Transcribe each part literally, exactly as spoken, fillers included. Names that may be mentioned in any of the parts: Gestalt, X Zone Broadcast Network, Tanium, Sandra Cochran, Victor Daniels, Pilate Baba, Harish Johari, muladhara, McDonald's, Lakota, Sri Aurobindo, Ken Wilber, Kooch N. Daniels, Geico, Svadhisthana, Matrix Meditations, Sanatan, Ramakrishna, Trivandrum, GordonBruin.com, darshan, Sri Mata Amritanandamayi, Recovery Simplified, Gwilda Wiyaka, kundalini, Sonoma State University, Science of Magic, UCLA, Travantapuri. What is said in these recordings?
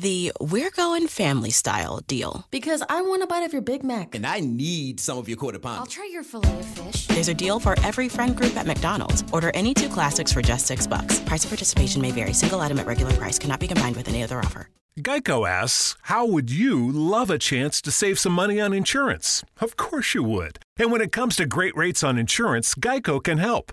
the we're going family style deal. Because I want a bite of your Big Mac. And I need some of your quarter pound. I'll try your filet of fish. There's a deal for every friend group at McDonald's. Order any two classics for just six bucks. Price of participation may vary. Single item at regular price cannot be combined with any other offer. Geico asks, how would you love a chance to save some money on insurance? Of course you would. And when it comes to great rates on insurance, Geico can help.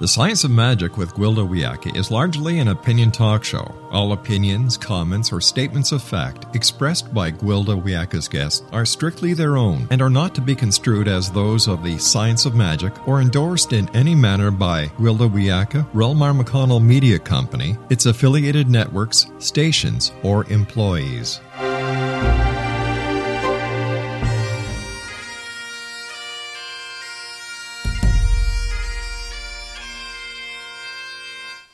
The Science of Magic with Gwilda Wiyaka is largely an opinion talk show. All opinions, comments, or statements of fact expressed by Gwilda Wiyaka's guests are strictly their own and are not to be construed as those of the Science of Magic or endorsed in any manner by Gwilda Wiyaka, Relmar McConnell Media Company, its affiliated networks, stations, or employees.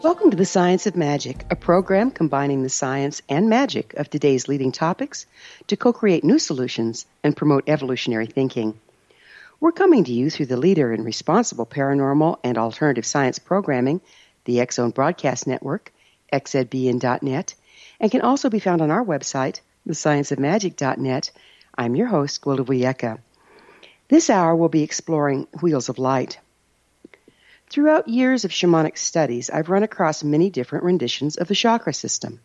Welcome to the Science of Magic, a program combining the science and magic of today's leading topics to co-create new solutions and promote evolutionary thinking. We're coming to you through the leader in responsible paranormal and alternative science programming, the X Zone Broadcast Network, x z b n dot net, and can also be found on our website, the science of magic dot net. I'm your host, Gwilda Wiyaka. This hour we'll be exploring Wheels of Light. Throughout years of shamanic studies, I've run across many different renditions of the chakra system.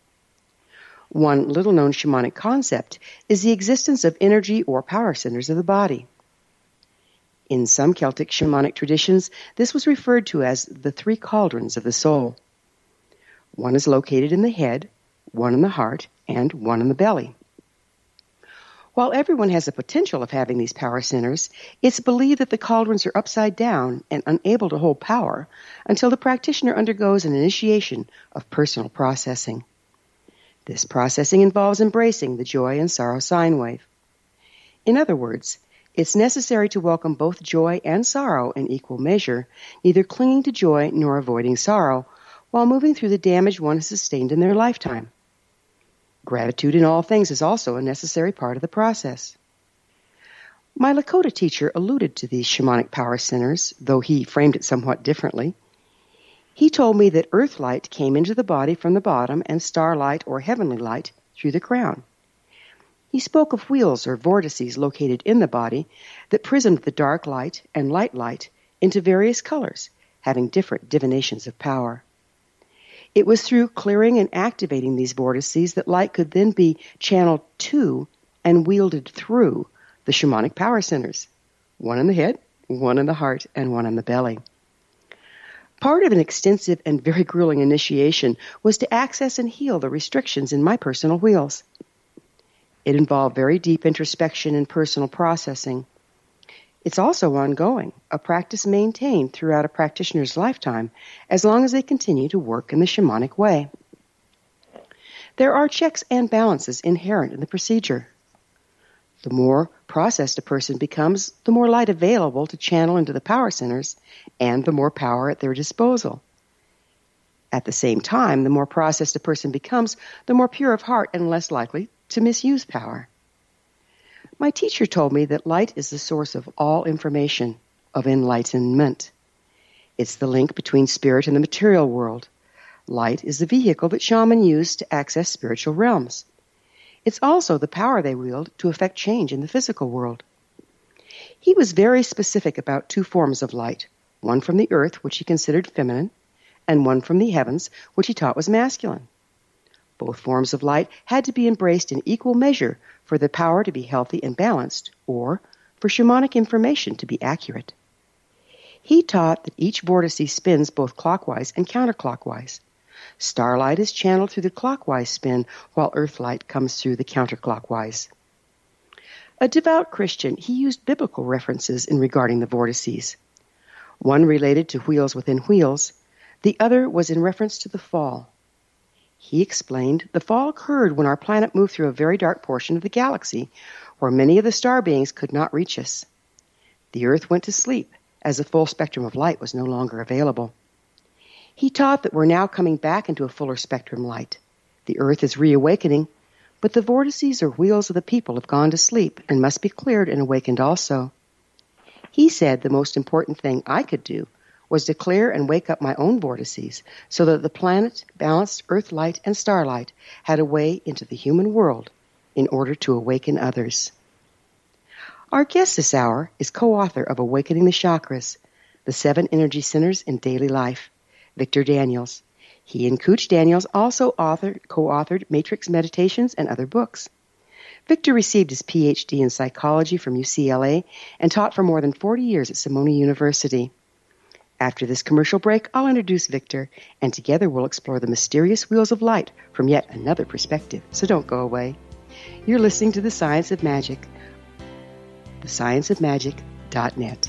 One little-known shamanic concept is the existence of energy or power centers of the body. In some Celtic shamanic traditions, this was referred to as the three cauldrons of the soul. One is located in the head, one in the heart, and one in the belly. While everyone has the potential of having these power centers, it's believed that the cauldrons are upside down and unable to hold power until the practitioner undergoes an initiation of personal processing. This processing involves embracing the joy and sorrow sine wave. In other words, it's necessary to welcome both joy and sorrow in equal measure, neither clinging to joy nor avoiding sorrow, while moving through the damage one has sustained in their lifetime. Gratitude in all things is also a necessary part of the process. My Lakota teacher alluded to these shamanic power centers, though he framed it somewhat differently. He told me that earth light came into the body from the bottom and starlight or heavenly light through the crown. He spoke of wheels or vortices located in the body that prismed the dark light and light light into various colors, having different divinations of power. It was through clearing and activating these vortices that light could then be channeled to and wielded through the shamanic power centers, one in the head, one in the heart, and one in the belly. Part of an extensive and very grueling initiation was to access and heal the restrictions in my personal wheels. It involved very deep introspection and personal processing. It's also ongoing, a practice maintained throughout a practitioner's lifetime as long as they continue to work in the shamanic way. There are checks and balances inherent in the procedure. The more processed a person becomes, the more light available to channel into the power centers and the more power at their disposal. At the same time, the more processed a person becomes, the more pure of heart and less likely to misuse power. My teacher told me that light is the source of all information, of enlightenment. It's the link between spirit and the material world. Light is the vehicle that shaman used to access spiritual realms. It's also the power they wield to effect change in the physical world. He was very specific about two forms of light, one from the earth, which he considered feminine, and one from the heavens, which he taught was masculine. Both forms of light had to be embraced in equal measure for the power to be healthy and balanced, or for shamanic information to be accurate. He taught that each vortice spins both clockwise and counterclockwise. Starlight is channeled through the clockwise spin, while earthlight comes through the counterclockwise. A devout Christian, he used biblical references in regarding the vortices. One related to wheels within wheels, the other was in reference to the fall. He explained the fall occurred when our planet moved through a very dark portion of the galaxy, where many of the star beings could not reach us. The Earth went to sleep, as the full spectrum of light was no longer available. He taught that we're now coming back into a fuller spectrum light. The earth is reawakening, but the vortices or wheels of the people have gone to sleep and must be cleared and awakened also. He said the most important thing I could do was to clear and wake up my own vortices so that the planet balanced earth light and starlight had a way into the human world in order to awaken others. Our guest this hour is co-author of Awakening the Chakras, The Seven Energy Centers in Daily Life, Victor Daniels. He and Kooch Daniels also authored, co-authored Matrix Meditations and other books. Victor received his P H D in psychology from U C L A and taught for more than forty years at Simona University. After this commercial break, I'll introduce Victor, and together we'll explore the mysterious wheels of light from yet another perspective, so don't go away. You're listening to The Science of Magic, the science of magic dot net.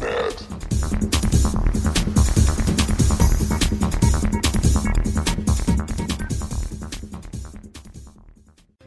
net.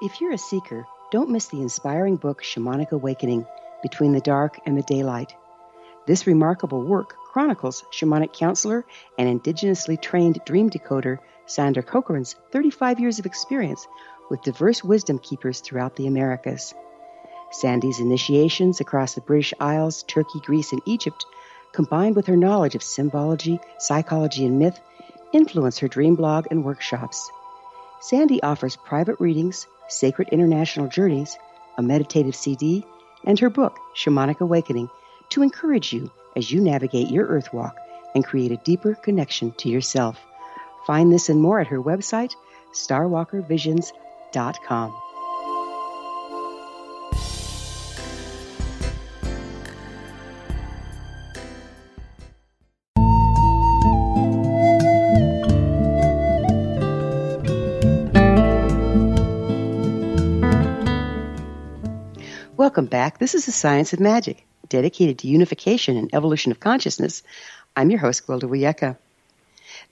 If you're a seeker, don't miss the inspiring book Shamanic Awakening, Between the Dark and the Daylight. This remarkable work chronicles shamanic counselor and indigenously trained dream decoder Sandra Cochran's thirty-five years of experience with diverse wisdom keepers throughout the Americas. Sandy's initiations across the British Isles, Turkey, Greece, and Egypt, combined with her knowledge of symbology, psychology, and myth, influence her dream blog and workshops. Sandy offers private readings, sacred international journeys, a meditative C D, and her book, Shamanic Awakening, to encourage you as you navigate your earth walk and create a deeper connection to yourself. Find this and more at her website, star walker visions dot com. Welcome back. This is the Science of Magic, dedicated to unification and evolution of consciousness. I'm your host, Gwilda Wiyaka.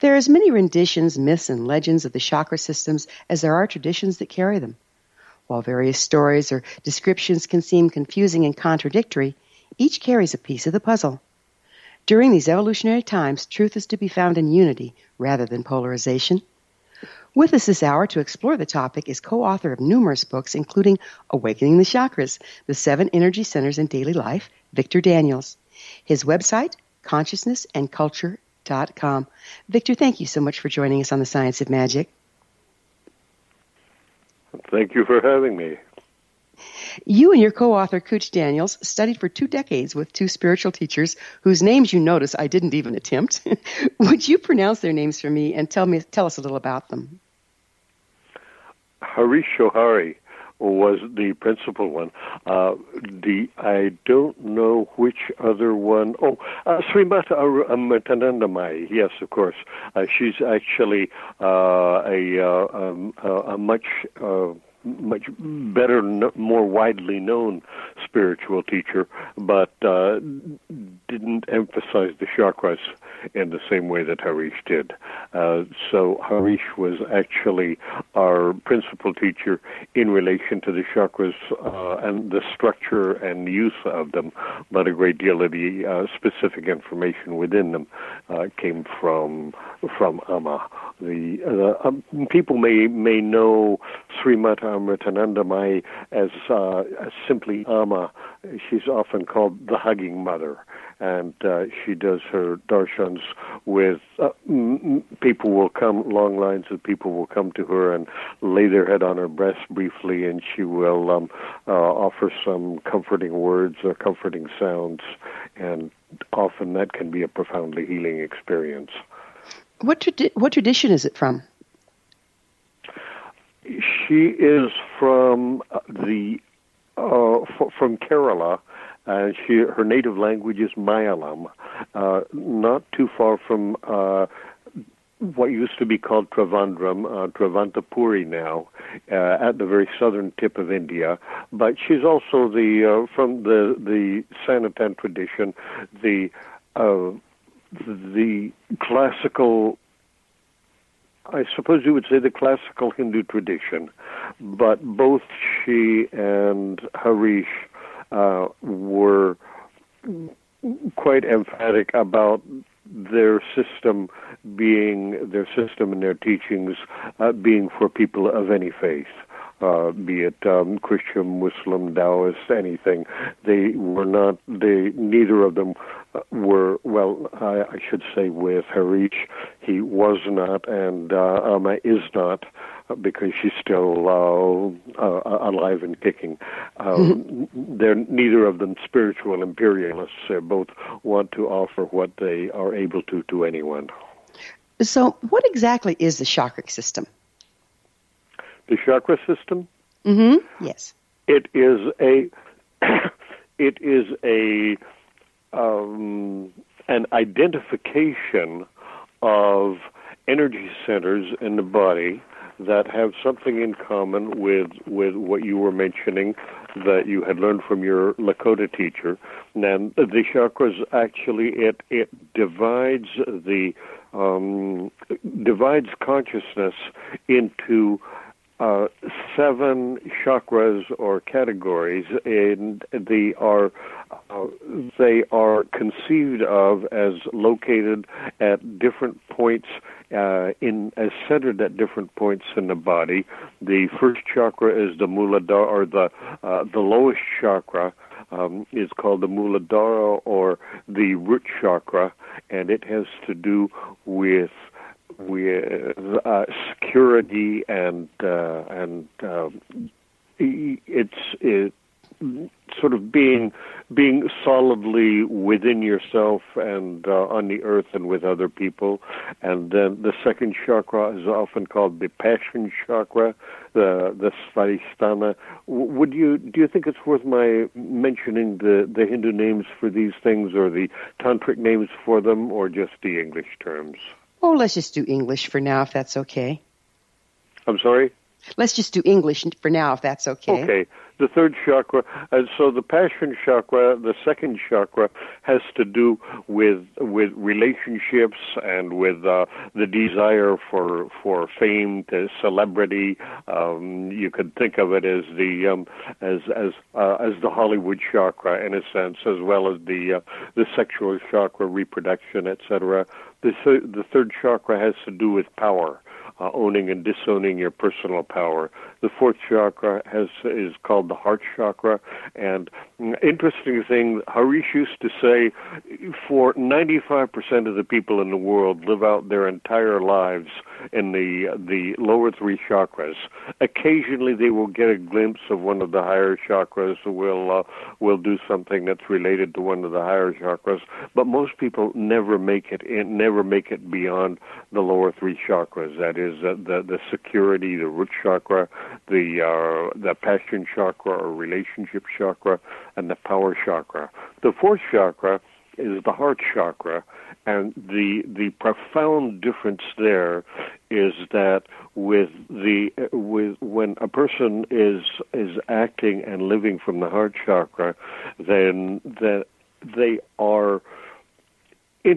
There are as many renditions, myths, and legends of the chakra systems as there are traditions that carry them. While various stories or descriptions can seem confusing and contradictory, each carries a piece of the puzzle. During these evolutionary times, truth is to be found in unity rather than polarization. With us this hour to explore the topic is co-author of numerous books, including Awakening the Chakras, The Seven Energy Centers in Daily Life, Victor Daniels. His website, consciousness and culture dot com. Victor, thank you so much for joining us on The Science of Magic. Thank you for having me. You and your co-author, Kooch Daniels, studied for two decades with two spiritual teachers whose names you notice I didn't even attempt. Would you pronounce their names for me and tell me, tell us a little about them? Harish Johari was the principal one. Uh, the I don't know which other one. Oh, uh, Sri Mata Amritanandamayi. Yes, of course. Uh, she's actually uh, a, uh, a, a much uh, much better, more widely known spiritual teacher, but uh, didn't emphasize the chakras in the same way that Harish did. Uh, so Harish was actually our principal teacher in relation to the chakras uh, and the structure and use of them, but a great deal of the uh, specific information within them uh, came from from Amma. The uh, um, people may may know Sri Mata Amritanandamayi as uh, simply Amma. She's often called the Hugging Mother, and uh, she does her darshans with uh, m- people will come, long lines of people will come to her and lay their head on her breast briefly, and she will um, uh, offer some comforting words or comforting sounds, and often that can be a profoundly healing experience. What, tradi- what tradition is it from? She is from the uh, f- from Kerala, and uh, she her native language is Malayalam, uh, not too far from uh, what used to be called Trivandrum, uh, Travantapuri now, uh, at the very southern tip of India. But she's also the uh, from the the Sanatan tradition, the uh, the classical. I suppose you would say the classical Hindu tradition, but both she and Harish uh, were quite emphatic about their system being, their system and their teachings uh, being for people of any faith. Uh, be it um, Christian, Muslim, Taoist, anything. They were not, they, neither of them were, well, I, I should say with Harish, he was not, and uh, Amma is not, because she's still uh, uh, alive and kicking. Um, they're neither of them spiritual imperialists. They both want to offer what they are able to to anyone. So what exactly is the chakra system? The chakra system? Mm-hmm. Yes. It is a it is a um, an identification of energy centers in the body that have something in common with with what you were mentioning that you had learned from your Lakota teacher. And the chakras actually it it divides the um, divides consciousness into Uh, seven chakras or categories, and they are uh, they are conceived of as located at different points uh, in as centered at different points in the body. The first chakra is the muladhara, or the uh, the lowest chakra. Um, is called the muladhara, or the root chakra, and it has to do with with uh, security and uh, and uh, it's it sort of being being solidly within yourself and uh, on the earth and with other people. And then the second chakra is often called the passion chakra, the the Svadhisthana. Would you do you think it's worth my mentioning the, the Hindu names for these things, or the tantric names for them, or just the English terms? Oh, let's just do English for now, if that's okay. I'm sorry? Let's just do English for now, if that's okay. Okay. The third chakra, and so the passion chakra, the second chakra, has to do with with relationships and with uh, the desire for for fame, to celebrity. Um, you could think of it as the um, as as uh, as the Hollywood chakra, in a sense, as well as the uh, the sexual chakra, reproduction, et cetera. The th- the third chakra has to do with power. Uh, owning and disowning your personal power. The fourth chakra has is called the heart chakra. And interesting thing, Harish used to say, for ninety-five percent of the people in the world live out their entire lives in the the lower three chakras. Occasionally, they will get a glimpse of one of the higher chakras. Will uh, will do something that's related to one of the higher chakras. But most people never make it in, never make it beyond the lower three chakras. That is. Is the, the the security, the root chakra, the uh, the passion chakra or relationship chakra, and the power chakra. The fourth chakra is the heart chakra, and the the profound difference there is that with the with when a person is is acting and living from the heart chakra, then that they are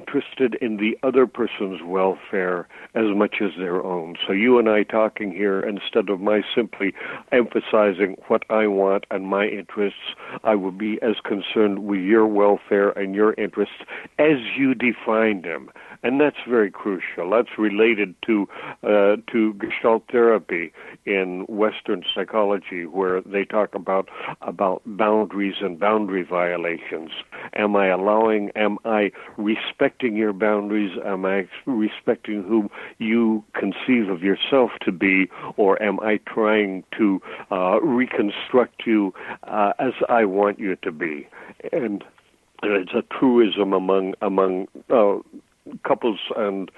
interested in the other person's welfare as much as their own. So you and I talking here, instead of my simply emphasizing what I want and my interests, I will be as concerned with your welfare and your interests as you define them. And that's very crucial. That's related to uh, to Gestalt therapy in Western psychology, where they talk about about boundaries and boundary violations. Am I allowing, am I respecting Respecting your boundaries? Am I respecting who you conceive of yourself to be, or am I trying to uh, reconstruct you uh, as I want you to be? And it's a truism among among uh, couples and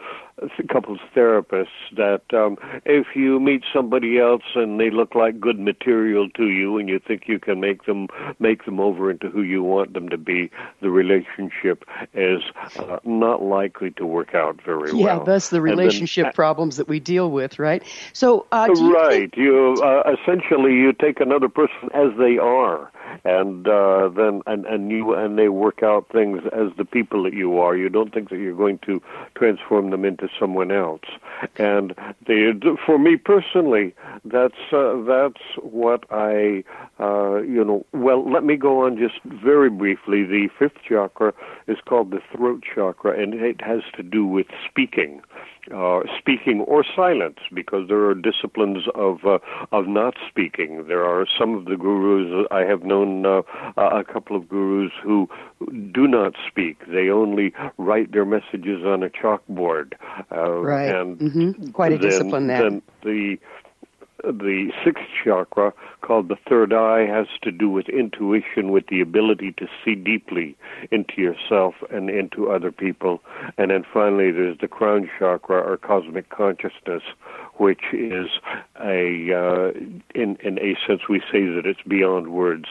couples therapists that um, if you meet somebody else and they look like good material to you and you think you can make them make them over into who you want them to be, the relationship is uh, not likely to work out very yeah, well. Yeah, that's the relationship then, problems that we deal with, right? So, uh, do you right, think- you uh, essentially you take another person as they are. and uh, then and, and you and they work out things as the people that you are. You don't think that you're going to transform them into someone else. And they, for me personally, that's uh, that's what I uh, you know. Well, let me go on just very briefly. The fifth chakra is called the throat chakra, and it has to do with speaking. Uh, speaking or silence, because there are disciplines of uh, of not speaking. There are some of the gurus, I have known uh, a couple of gurus who do not speak. They only write their messages on a chalkboard. Uh, right. And mm-hmm. Quite a then, discipline there. Then the, the sixth chakra, called the third eye, has to do with intuition, with the ability to see deeply into yourself and into other people. And then finally, there's the crown chakra, or cosmic consciousness, which is a, uh, in, in a sense, we say that it's beyond words.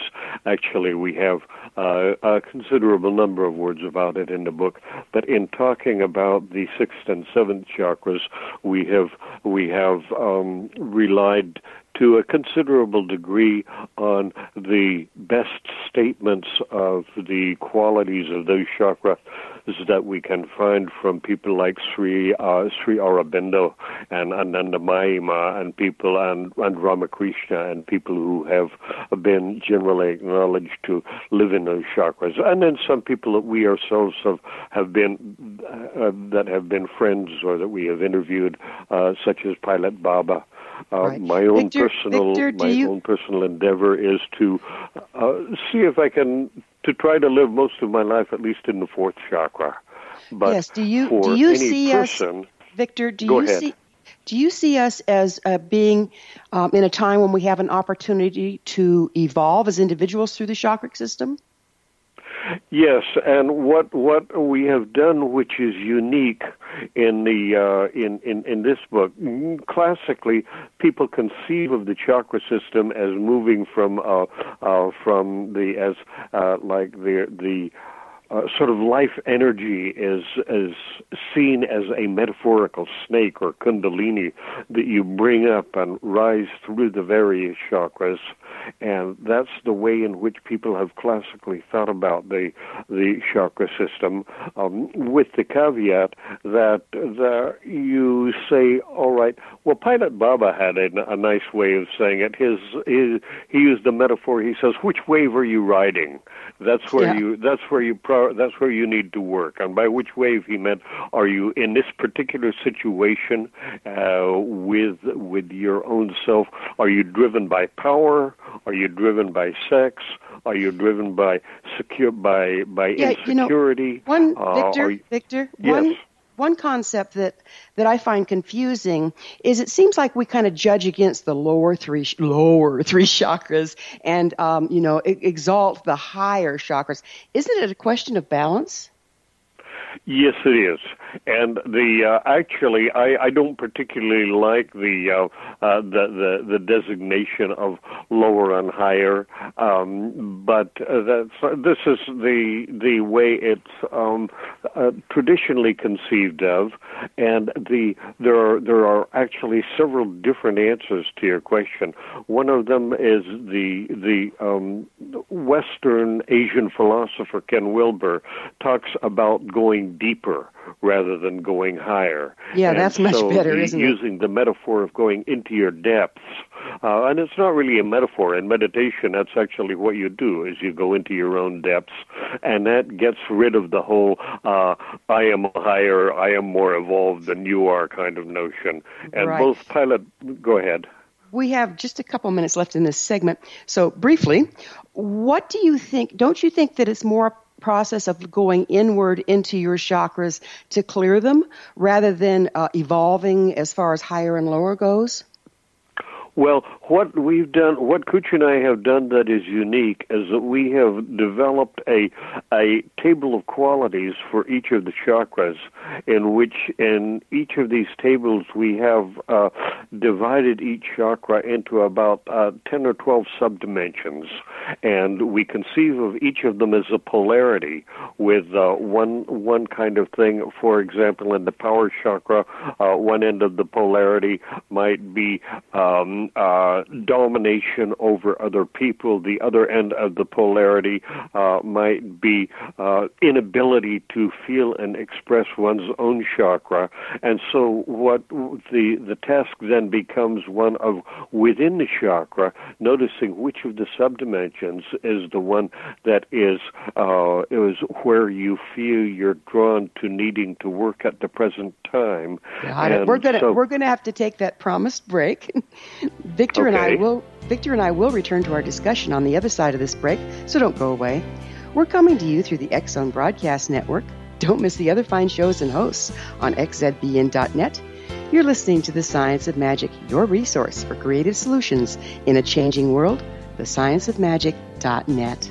Actually, we have uh, a considerable number of words about it in the book. But in talking about the sixth and seventh chakras, we have we have um, relied to a considerable degree on the best statements of the qualities of those chakras that we can find from people like Sri uh, Sri Aurobindo and Anandamayima and people and, and Ramakrishna and people who have been generally acknowledged to live in those chakras, and then some people that we ourselves have, have been uh, that have been friends or that we have interviewed, uh, such as Pilate Baba. Uh, right. My own Victor, personal, Victor, my you... own personal endeavor is to uh, see if I can to try to live most of my life at least in the fourth chakra. But yes, do you for do you any see person, us, Victor? Do you ahead. see do you see us as uh, being um, in a time when we have an opportunity to evolve as individuals through the chakra system? Yes, and what what we have done, which is unique in the uh, in, in in this book, classically people conceive of the chakra system as moving from uh, uh, from the as uh, like the the. Uh, sort of life energy is is seen as a metaphorical snake or kundalini that you bring up and rise through the various chakras, and that's the way in which people have classically thought about the the chakra system, um, with the caveat that the, you say, all right, well, Pilate Baba had a, a nice way of saying it. His, his he used the metaphor. He says, "Which wave are you riding?" That's where yeah. you. That's where you. Probably That's where you need to work. And by which wave he meant, are you in this particular situation uh, with with your own self? Are you driven by power? Are you driven by sex? Are you driven by secure by by yeah, insecurity? You know, one uh, Victor, you, Victor, yes. one one concept that, that I find confusing is it seems like we kind of judge against the lower three lower three chakras and um, you know exalt the higher chakras. Isn't it a question of balance? Yes, it is. And the uh, actually, I, I don't particularly like the, uh, uh, the the the designation of lower and higher. Um, but uh, that's, this is the the way it's um, uh, traditionally conceived of. And the there are there are actually several different answers to your question. One of them is the the um, Western Asian philosopher Ken Wilber talks about going deeper rather than going higher. Yeah, and that's so much better, the, isn't it? Using the metaphor of going into your depths. Uh, and it's not really a metaphor. In meditation, that's actually what you do, is you go into your own depths, and that gets rid of the whole uh, I am higher, I am more evolved than you are kind of notion. And right. both Pilate... Go ahead. We have just a couple minutes left in this segment. So briefly, what do you think... Don't you think that it's more... process of going inward into your chakras to clear them rather than uh, evolving as far as higher and lower goes? Well, what we've done, what Kooch and I have done that is unique is that we have developed a a table of qualities for each of the chakras, in which in each of these tables we have uh, divided each chakra into about uh, ten or twelve subdimensions, and we conceive of each of them as a polarity with uh, one one kind of thing. For example, in the power chakra, uh, one end of the polarity might be um, uh, domination over other people. The other end of the polarity uh, might be uh, inability to feel and express one's own chakra. And so what the the task then becomes one of within the chakra, noticing which of the subdimensions is the one that is uh, is where you feel you're drawn to needing to work at the present time. Got it. We're gonna so, we're gonna have to take that promised break. Victor okay. and I will Victor and I will return to our discussion on the other side of this break, so don't go away. We're coming to you through the X Zone Broadcast Network. Don't miss the other fine shows and hosts on x z b n dot net. You're listening to The Science of Magic, your resource for creative solutions in a changing world, the science of magic dot net.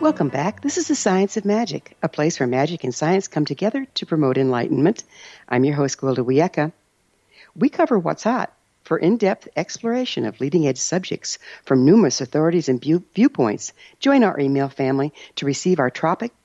Welcome back. This is the Science of Magic, a place where magic and science come together to promote enlightenment. I'm your host, Gwilda Wiyaka. We cover what's hot for in-depth exploration of leading-edge subjects from numerous authorities and view- viewpoints. Join our email family to receive our tropic.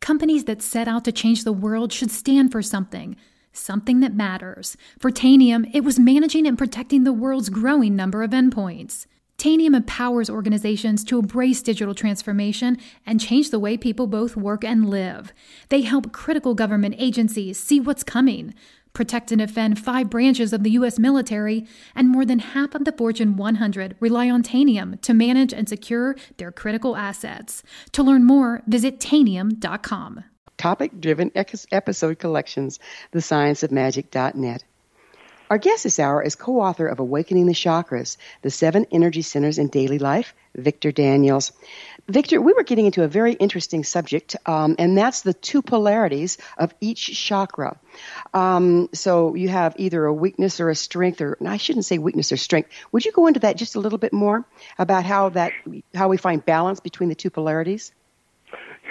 Companies that set out to change the world should stand for something. Something that matters. For Tanium, it was managing and protecting the world's growing number of endpoints. Tanium empowers organizations to embrace digital transformation and change the way people both work and live. They help critical government agencies see what's coming, protect and defend five branches of the U S military, and more than half of the Fortune one hundred rely on Tanium to manage and secure their critical assets. To learn more, visit tanium dot com. Topic-driven episode collections, the science of magic dot net. Our guest this hour is co-author of Awakening the Chakras, The Seven Energy Centers in Daily Life, Victor Daniels. Victor, we were getting into a very interesting subject, um, and that's the two polarities of each chakra. Um, so you have either a weakness or a strength, or I shouldn't say weakness or strength. Would you go into that just a little bit more about how that how we find balance between the two polarities?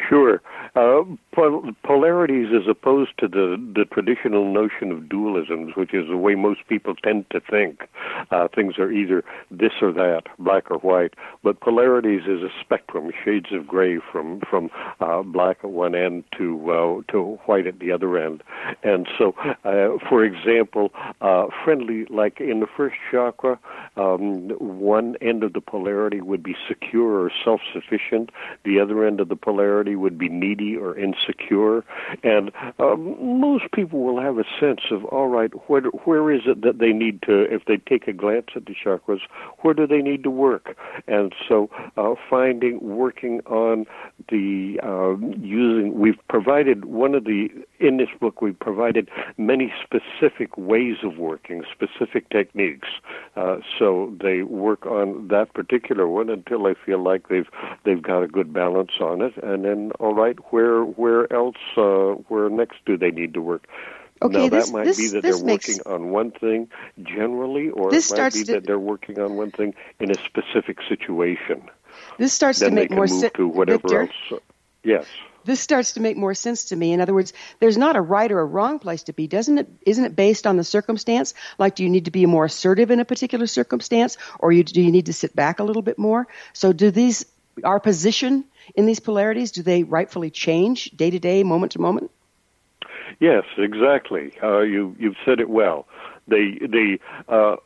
Sure. Uh, pol- polarities as opposed to the, the traditional notion of dualisms, which is the way most people tend to think. Uh, things are either this or that, black or white. But polarities is a spectrum, shades of gray from, from uh, black at one end to uh, to white at the other end. And so, uh, for example, uh, friendly, like in the first chakra, um, one end of the polarity would be secure or self-sufficient. The other end of the polarity would be needy or insecure, and um, most people will have a sense of, all right, where, where is it that they need to, if they take a glance at the chakras, where do they need to work? And so uh, finding, working on the, uh, using, we've provided one of the, in this book we've provided many specific ways of working, specific techniques, uh, so they work on that particular one until they feel like they've they've got a good balance on it, and then all right, where where else, uh, where next do they need to work? Okay, now, this, that might this, be that they're makes, working on one thing generally, or it might be to, that they're working on one thing in a specific situation. This starts then to make more sense. Then they can move si- to whatever Victor, else. Yes. This starts to make more sense to me. In other words, there's not a right or a wrong place to be, doesn't it? Isn't it based on the circumstance? Like, do you need to be more assertive in a particular circumstance, or you, do you need to sit back a little bit more? So do these, our position in these polarities, do they rightfully change day to day, moment to moment? Yes, exactly. Uh, you, you've said it well. They, they, uh,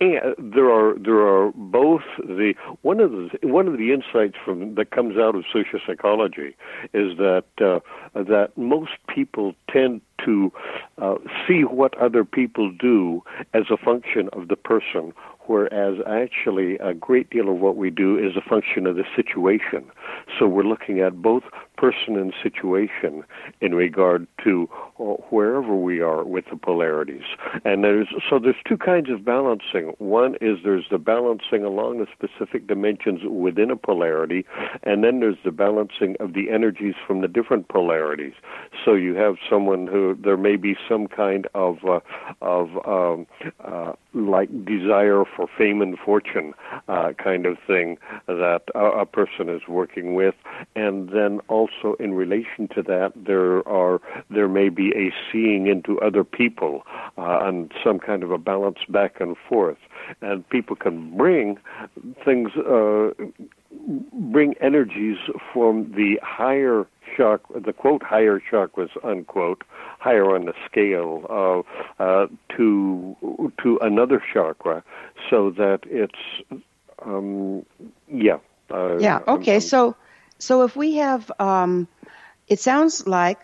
And there are there are both the one of the one of the insights from that comes out of social psychology is that uh, that most people tend to uh, see what other people do as a function of the person, whereas actually a great deal of what we do is a function of the situation. So we're looking at both person and situation in regard to uh, wherever we are with the polarities. And there's so there's two kinds of balancing. One is there's the balancing along the specific dimensions within a polarity, and then there's the balancing of the energies from the different polarities. So you have someone who, there may be some kind of, uh, of um, uh, like desire for fame and fortune uh, kind of thing that a, a person is working with, and then also Also, in relation to that, there are there may be a seeing into other people uh, and some kind of a balance back and forth. And people can bring things, uh, bring energies from the higher chakra, the quote higher chakras unquote, higher on the scale uh, uh, to to another chakra, so that it's um, yeah uh, yeah okay I'm, so. So if we have, um, it sounds like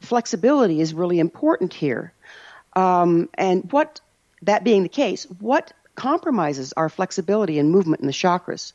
flexibility is really important here. Um, and what, that being the case, what compromises our flexibility and movement in the chakras?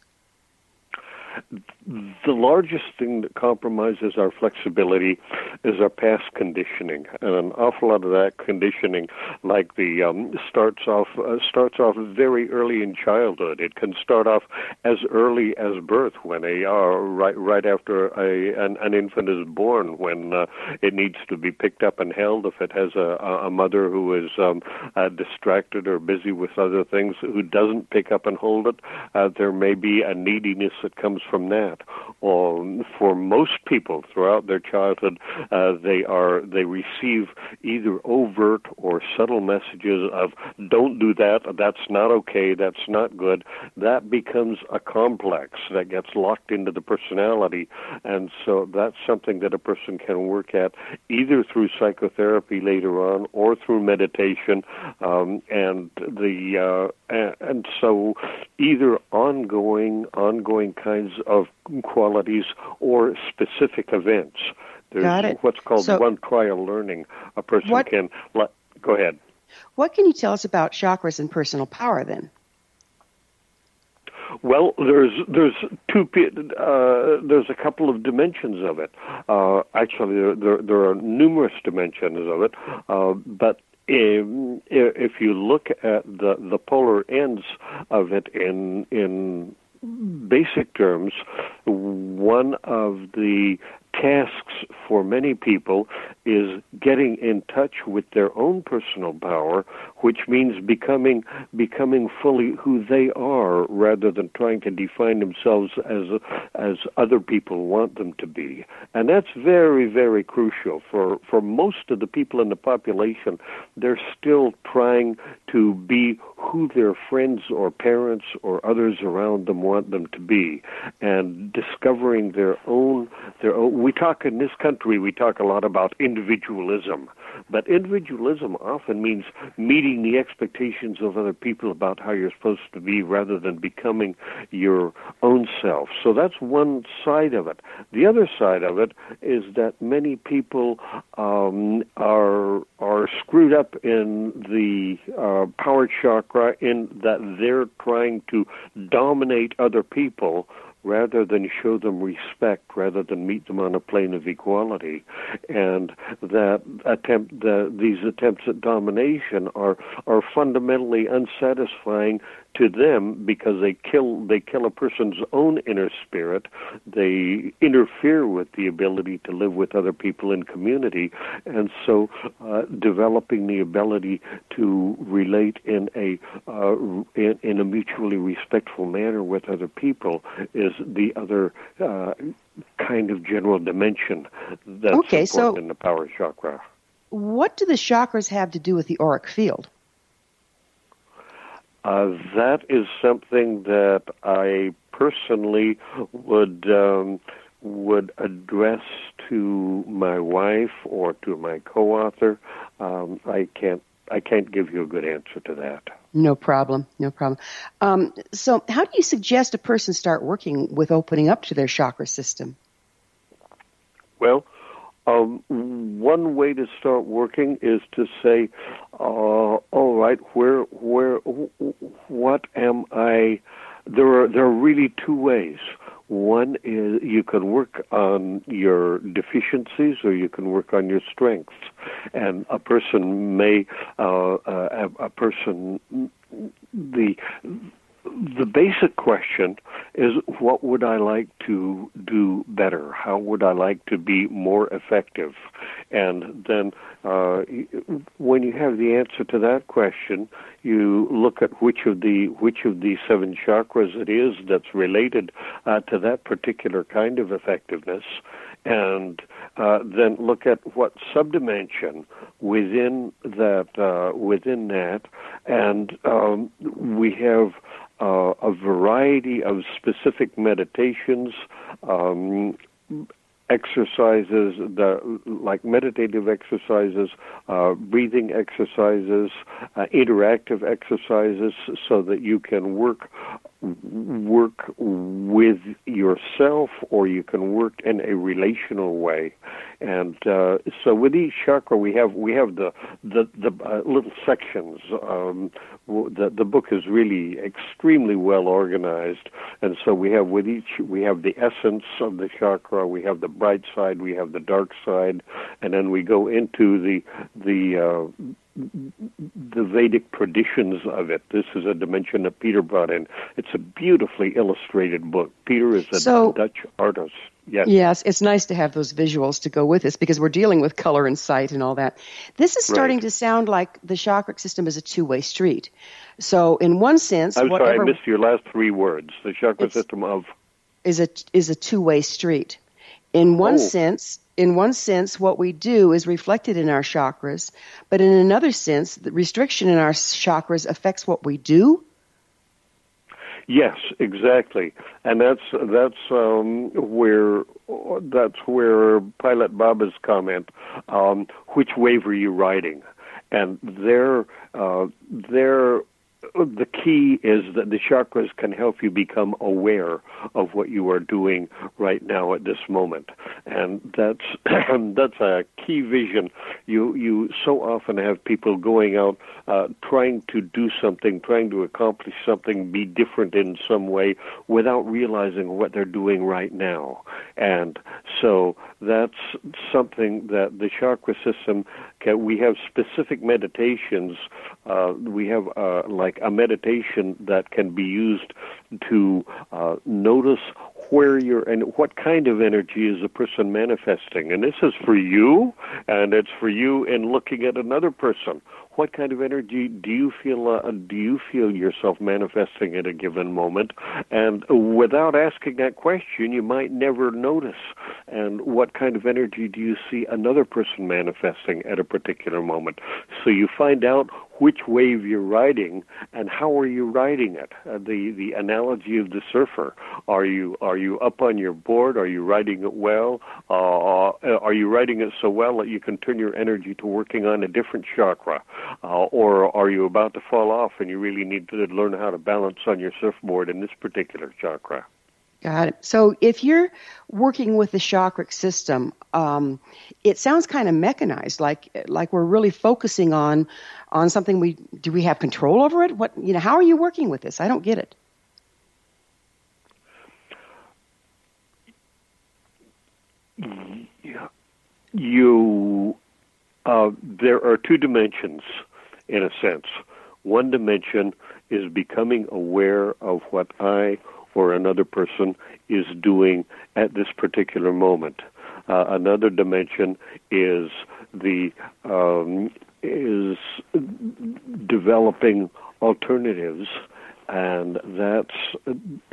The largest thing that compromises our flexibility is our past conditioning, and an awful lot of that conditioning, like the um, starts off uh, starts off very early in childhood. It can start off as early as birth, when a uh, right right after a an, an infant is born, when uh, it needs to be picked up and held. If it has a, a mother who is um, uh, distracted or busy with other things, who doesn't pick up and hold it, uh, there may be a neediness that comes from that. Um, for most people throughout their childhood, uh, they are they receive either overt or subtle messages of "don't do that," "that's not okay," "that's not good." That becomes a complex that gets locked into the personality, and so that's something that a person can work at either through psychotherapy later on or through meditation, um, and the uh, and, and so either ongoing ongoing kinds of qualities or specific events. There's Got it. What's called so, one trial learning. A person what, can let, go ahead. What can you tell us about chakras and personal power then? Well, there's there's two uh, there's a couple of dimensions of it. Uh, actually, there, there there are numerous dimensions of it, uh, but. If, if you look at the, the polar ends of it in in basic terms, one of the tasks for many people is getting in touch with their own personal power, which means becoming becoming fully who they are, rather than trying to define themselves as as other people want them to be. And that's very, very crucial for for most of the people in the population. They're still trying to be who their friends or parents or others around them want them to be, and discovering their own their own. We talk in this country, we talk a lot about individualism, but individualism often means meeting the expectations of other people about how you're supposed to be, rather than becoming your own self. So that's one side of it. The other side of it is that many people um, are are screwed up in the uh, power chakra, in that they're trying to dominate other people, rather than show them respect, rather than meet them on a plane of equality. And that attempt, the, these attempts at domination are are fundamentally unsatisfying to them, because they kill they kill a person's own inner spirit. They interfere with the ability to live with other people in community, and so uh, developing the ability to relate in a uh, in, in a mutually respectful manner with other people is the other uh, kind of general dimension that's okay, important so in the power chakra. What do the chakras have to do with the auric field? Uh, that is something that I personally would um, would address to my wife or to my co-author. Um, I can't I can't give you a good answer to that. No problem. No problem. Um, so how do you suggest a person start working with opening up to their chakra system? Well, um, one way to start working is to say, uh, all right, where, where, what am I? There are, there are really two ways. One is you can work on your deficiencies or you can work on your strengths. And a person may, uh, uh, a person, the the basic question is, what would I like to do better? How would I like to be more effective? And then uh, when you have the answer to that question, you look at which of the which of the seven chakras it is that's related uh, to that particular kind of effectiveness, and uh, then look at what subdimension within that uh, within that, and um, we have uh, a variety of specific meditations. Um, Exercises, the, like meditative exercises, uh, breathing exercises, uh, interactive exercises, so that you can work work with yourself, or you can work in a relational way. And uh, so, with each chakra, we have we have the the, the uh, little sections. Um, the the book is really extremely well organized, and so we have with each we have the essence of the chakra, we have the bright side, we have the dark side, and then we go into the the uh, the Vedic traditions of it. This is a dimension that Peter brought in. It's a beautifully illustrated book. Peter is a so, Dutch artist. Yes. Yes, it's nice to have those visuals to go with this because we're dealing with color and sight and all that. This is starting right. to sound like the chakra system is a two-way street. So in one sense... I'm whatever, sorry, I missed your last three words. The chakra system of... is a is a two-way street. In one oh. sense, in one sense, what we do is reflected in our chakras, but in another sense, the restriction in our chakras affects what we do. Yes, exactly, and that's that's um, where that's where Pilate Baba's comment: um, "Which wave are you riding?" And their uh, their The key is that the chakras can help you become aware of what you are doing right now at this moment, and that's that's a key vision. You you so often have people going out uh, trying to do something, trying to accomplish something, be different in some way, without realizing what they're doing right now, and so that's something that the chakra system can. We have specific meditations. Uh, we have uh, like. a meditation that can be used to uh, notice where you're and what kind of energy is a person manifesting. And this is for you, and it's for you in looking at another person. What kind of energy do you feel? Uh, do you feel yourself manifesting at a given moment? And without asking that question, you might never notice. And what kind of energy do you see another person manifesting at a particular moment? So you find out which wave you're riding and how are you riding it. Uh, the the analogy of the surfer: Are you are you up on your board? Are you riding it well? Uh, are you riding it so well that you can turn your energy to working on a different chakra? Uh, or are you about to fall off and you really need to learn how to balance on your surfboard in this particular chakra? Got it. So if you're working with the chakric system, um, it sounds kind of mechanized, like like we're really focusing on on something. We do we have control over it? What you know? How are you working with this? I don't get it. Yeah. You. Uh, there are two dimensions, in a sense. One dimension is becoming aware of what I or another person is doing at this particular moment. Uh, another dimension is the um, is developing alternatives. And that's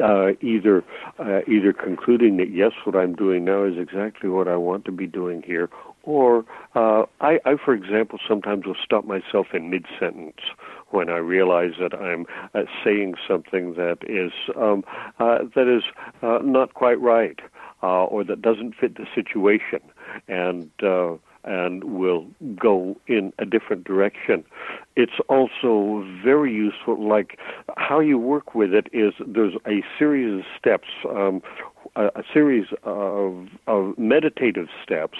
uh, either uh, either concluding that, yes, what I'm doing now is exactly what I want to be doing here, or uh, I, I, for example, sometimes will stop myself in mid-sentence when I realize that I'm uh, saying something that is um, uh, that is uh, not quite right uh, or that doesn't fit the situation. And uh, and will go in a different direction. It's also very useful, like how you work with it is there's a series of steps, um, a, a series of, of meditative steps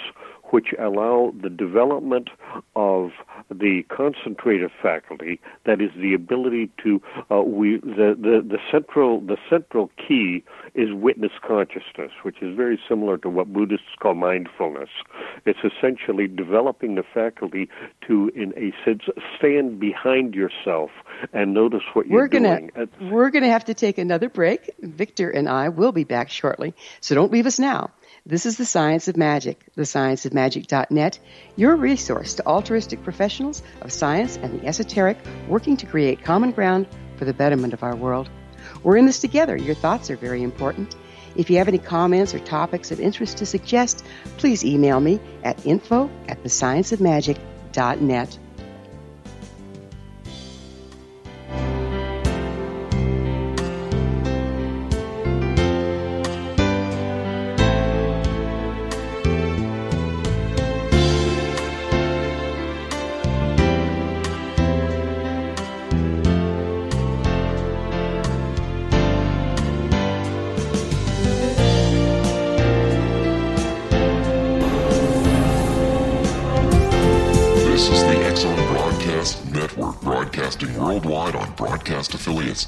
which allow the development of the concentrative faculty, that is the ability to, uh, we the, the, the central the central key is witness consciousness, which is very similar to what Buddhists call mindfulness. It's essentially developing the faculty to, in a sense, stand behind yourself and notice what you're we're gonna, doing. We're going to have to take another break. Victor and I will be back shortly, so don't leave us now. This is The Science of Magic, the science of magic dot net, your resource to altruistic professionals of science and the esoteric, working to create common ground for the betterment of our world. We're in this together. Your thoughts are very important. If you have any comments or topics of interest to suggest, please email me at info at the science of magic dot net.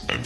And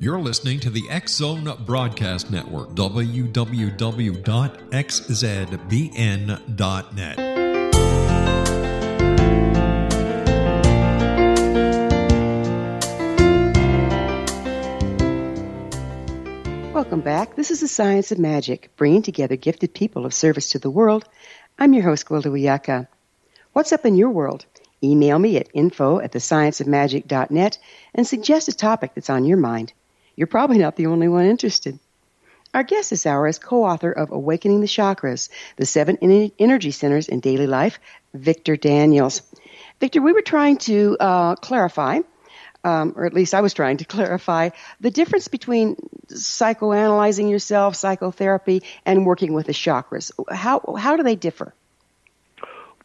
You're listening to the X Zone Broadcast Network, w w w dot x z b n dot net. Welcome back. This is the Science of Magic, bringing together gifted people of service to the world. I'm your host, Gwilda Wiyaka. What's up in your world? Email me at info at the science of magic dot net and suggest a topic that's on your mind. You're probably not the only one interested. Our guest this hour is co-author of Awakening the Chakras, the Seven Energy Centers in Daily Life, Victor Daniels. Victor, we were trying to uh, clarify, um, or at least I was trying to clarify, the difference between psychoanalyzing yourself, psychotherapy, and working with the chakras. How, how do they differ?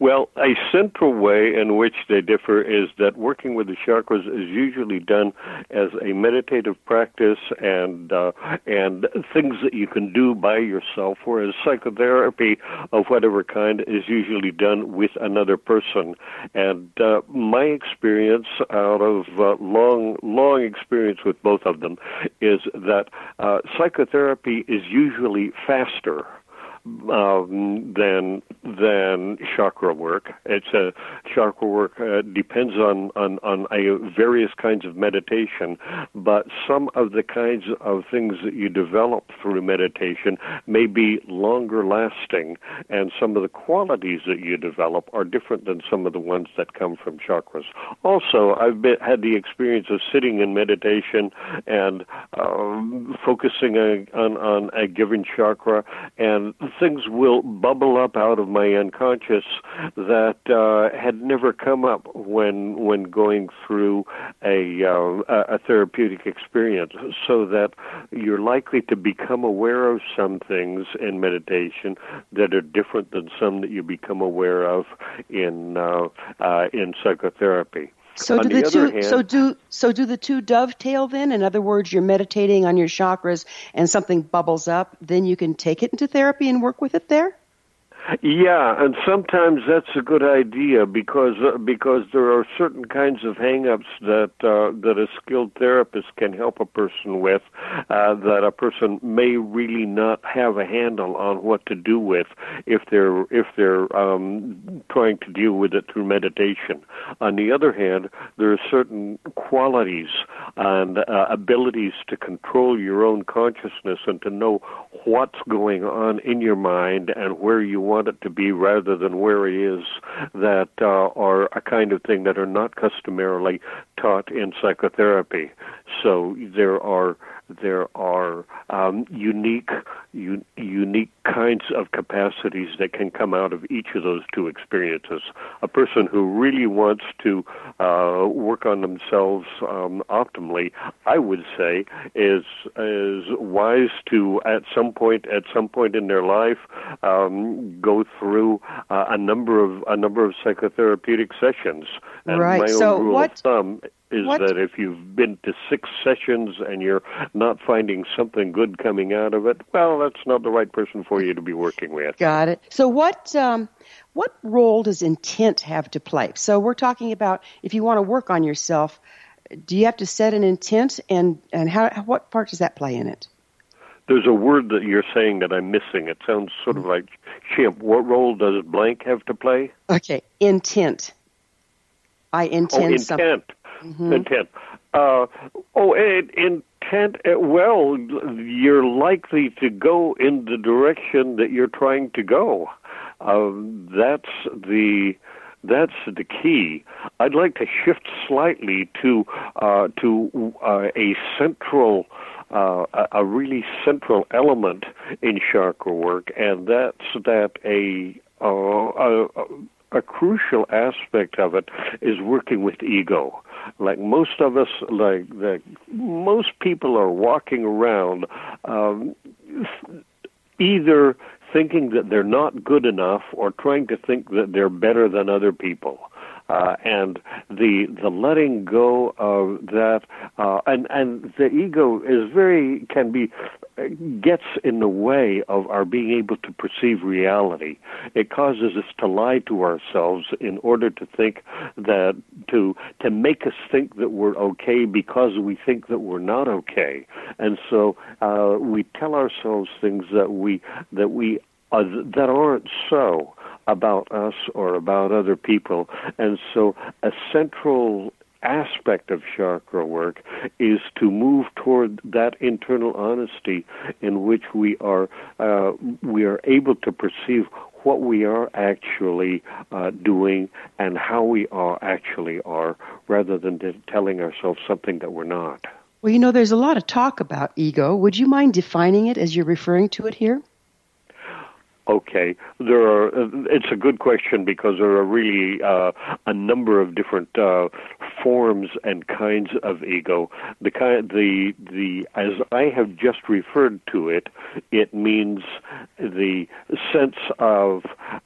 Well, a central way in which they differ is that working with the chakras is usually done as a meditative practice and uh, and things that you can do by yourself, whereas psychotherapy of whatever kind is usually done with another person. And uh, my experience out of uh, long, long experience with both of them is that uh, psychotherapy is usually faster Um, than than chakra work. It's a chakra work uh, depends on on on a various kinds of meditation, but some of the kinds of things that you develop through meditation may be longer lasting, and some of the qualities that you develop are different than some of the ones that come from chakras. Also, I've been, had the experience of sitting in meditation and um, focusing on, on on a given chakra, and things will bubble up out of my unconscious that uh, had never come up when when going through a uh, a therapeutic experience. So that you're likely to become aware of some things in meditation that are different than some that you become aware of in uh, uh, in psychotherapy. So on do the, the two, hand, so do so do the two dovetail then? In other words, you're meditating on your chakras and something bubbles up, then you can take it into therapy and work with it there? Yeah, and sometimes that's a good idea because uh, because there are certain kinds of hang-ups that uh, that a skilled therapist can help a person with uh, that a person may really not have a handle on what to do with if they're if they're um, trying to deal with it through meditation. On the other hand, there are certain qualities and uh, abilities to control your own consciousness and to know what's going on in your mind and where you want it to be rather than where it is, that uh, are a kind of thing that are not customarily taught in psychotherapy. So there are there are um, unique u- unique kinds of capacities that can come out of each of those two experiences. A person who really wants to uh, work on themselves um, optimally, I would say, is is wise to at some point at some point in their life um, go through uh, a number of a number of psychotherapeutic sessions. And right. My own so rule what? of thumb is what? that if you've been to six sessions and you're not finding something good coming out of it, well, that's not the right person for you to be working with. Got it. So what um, what role does intent have to play? So we're talking about if you want to work on yourself, do you have to set an intent, and, and how what part does that play in it? There's a word that you're saying that I'm missing. It sounds sort of like chimp. What role does blank have to play? Okay, intent. I intend oh, intent. something. Mm-hmm. Intent. Uh, oh, it, in, can't, well, you're likely to go in the direction that you're trying to go. Um, that's the that's the key. I'd like to shift slightly to uh, to uh, a central, uh, a really central element in chakra work, and that's that a uh, a, a crucial aspect of it is working with ego. Like most of us, like, like most people are walking around um, either thinking that they're not good enough or trying to think that they're better than other people. Uh, and the the letting go of that, uh, and and the ego is very can be gets in the way of our being able to perceive reality. It causes us to lie to ourselves in order to think that to to make us think that we're okay because we think that we're not okay, and so uh, we tell ourselves things that we that we uh, that aren't so about us or about other people. And so a central aspect of chakra work is to move toward that internal honesty in which we are uh, we are able to perceive what we are actually uh, doing and how we are actually are, rather than telling ourselves something that we're not. Well, you know, there's a lot of talk about ego. Would you mind defining it as you're referring to it here? Okay, there are. It's a good question because there are really uh, a number of different uh, forms and kinds of ego. The kind, the the as I have just referred to it, it means the sense of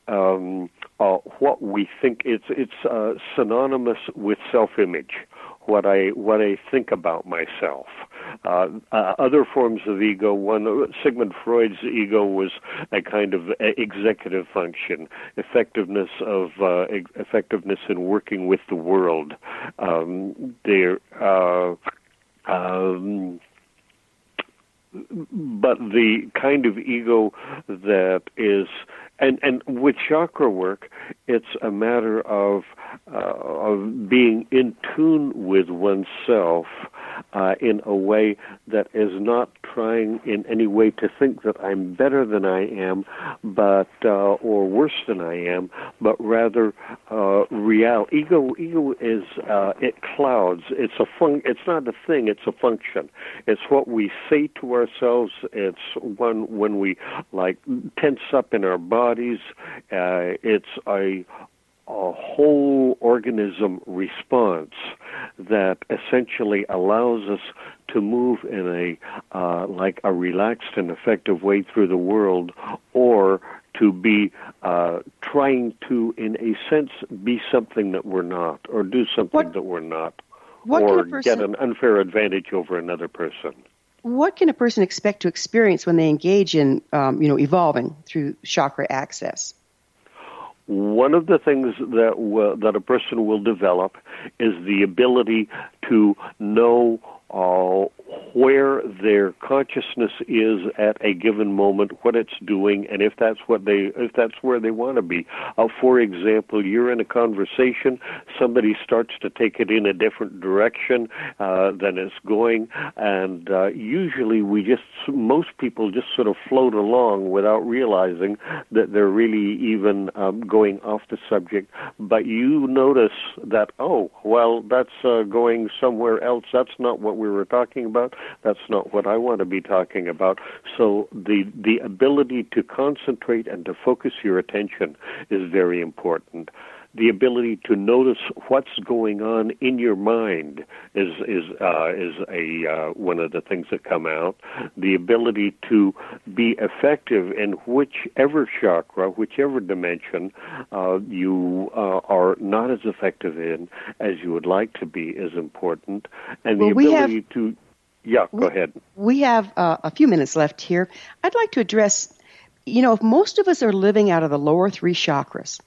um, uh, what we think. It's it's uh, synonymous with self-image. What I what I think about myself. Uh, uh, other forms of ego. One, Sigmund Freud's ego was a kind of executive function, effectiveness of uh, ex- effectiveness in working with the world. Um, there, uh, um, but the kind of ego that is. And and with chakra work, it's a matter of uh, of being in tune with oneself uh, in a way that is not trying in any way to think that I'm better than I am, but uh, or worse than I am, but rather uh, real. Ego ego is uh, it clouds. It's a fun. It's not a thing. It's a function. It's what we say to ourselves. It's one when we like tense up in our body. Bodies, uh, it's a, a whole organism response that essentially allows us to move in a uh, like a relaxed and effective way through the world, or to be uh, trying to, in a sense, be something that we're not, or do something what, that we're not, or person, get an unfair advantage over another person. What can a person expect to experience when they engage in, um, you know, evolving through chakra access? One of the things that w- that a person will develop is the ability to know uh, where their consciousness is at a given moment, what it's doing, and if that's what they, if that's where they want to be. Uh, for example, you're in a conversation, somebody starts to take it in a different direction uh, than it's going, and uh, usually we just, most people just sort of float along without realizing that they're really even um, going off the subject, but you notice that, oh, well, that's uh, going somewhere else, that's not what we were talking about. That's not what I want to be talking about. So the the ability to concentrate and to focus your attention is very important. The ability to notice what's going on in your mind is is uh, is a uh, one of the things that come out. The ability to be effective in whichever chakra, whichever dimension uh, you uh, are not as effective in as you would like to be is important. And well, the ability have- to... Yeah, go ahead. We have uh, a few minutes left here. I'd like to address, you know, if most of us are living out of the lower three chakras,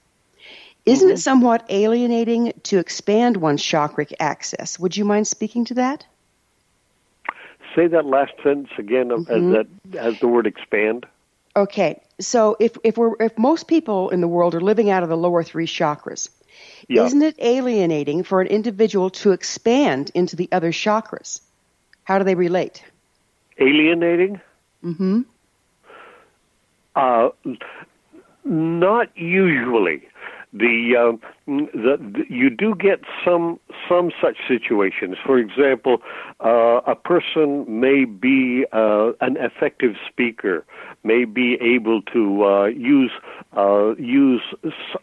isn't mm-hmm. it somewhat alienating to expand one's chakric access? Would you mind speaking to that? Say that last sentence again mm-hmm. as, that, as the word expand. Okay, so if if we're if most people in the world are living out of the lower three chakras, yeah. isn't it alienating for an individual to expand into the other chakras? How do they relate? Alienating? Mm-hmm. Uh, not usually. The, um, the, the you do get some some such situations. For example, uh, a person may be uh, an effective speaker, may be able to uh, use uh, use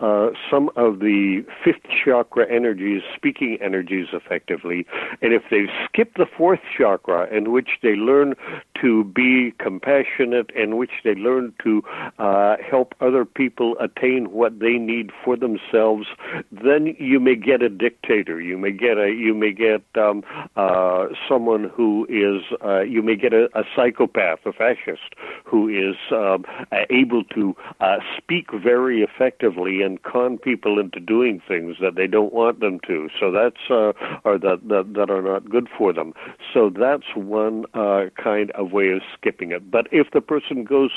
uh, some of the fifth chakra energies, speaking energies, effectively. And if they skip the fourth chakra, in which they learn to be compassionate, in which they learn to uh, help other people attain what they need for themselves, then you may get a dictator. You may get a. You may get um, uh, someone who is. Uh, you may get a, a psychopath, a fascist, who is um, able to uh, speak very effectively and con people into doing things that they don't want them to. So that's uh, or that, that that are not good for them. So that's one uh, kind of way of skipping it. But if the person goes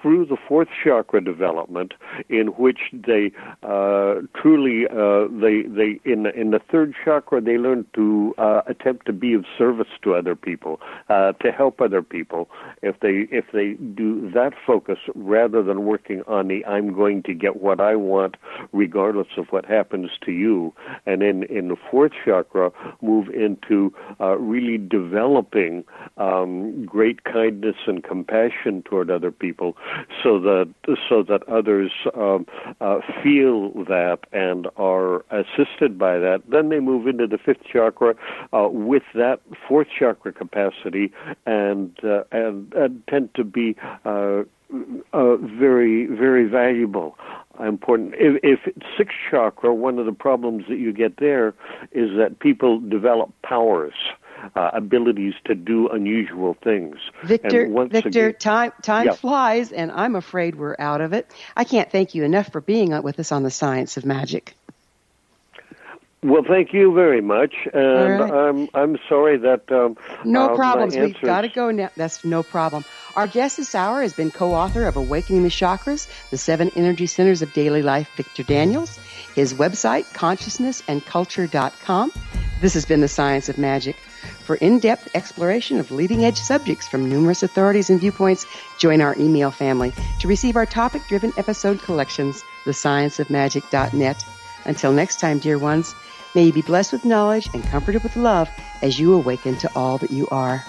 through the fourth chakra development, in which they uh, Uh, truly, uh, they they in in the third chakra they learn to uh, attempt to be of service to other people, uh, to help other people. If they if they do that focus rather than working on the I'm going to get what I want regardless of what happens to you, and then in the fourth chakra move into uh, really developing um, great kindness and compassion toward other people, so that so that others um, uh, feel that and are assisted by that. Then they move into the fifth chakra uh, with that fourth chakra capacity and uh, and, and tend to be uh, uh, very, very valuable. Important. If, if it's sixth chakra, one of the problems that you get there is that people develop powers, uh, abilities to do unusual things. Victor, Victor, again, time time yeah. flies, and I'm afraid we're out of it. I can't thank you enough for being with us on the Science of Magic. Well, thank you very much, and right. I'm I'm sorry that um, no uh, problems. Answers... We've got to go now. That's no problem. Our guest this hour has been co-author of Awakening the Chakras, The Seven Energy Centers of Daily Life, Victor Daniels. His website, consciousness and culture dot com. This has been the Science of Magic. For in-depth exploration of leading-edge subjects from numerous authorities and viewpoints, join our email family to receive our topic-driven episode collections, the science of magic dot net. Until next time, dear ones, may you be blessed with knowledge and comforted with love as you awaken to all that you are.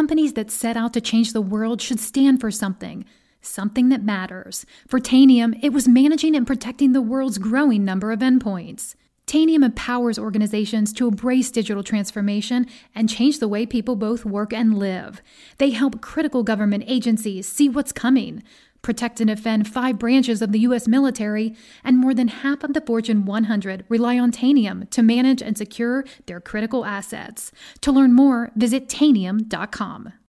Companies that set out to change the world should stand for something, something that matters. For Tanium, it was managing and protecting the world's growing number of endpoints. Tanium empowers organizations to embrace digital transformation and change the way people both work and live. They help critical government agencies see what's coming, protect and defend five branches of the U S military, and more than half of the Fortune one hundred rely on Tanium to manage and secure their critical assets. To learn more, visit tanium dot com.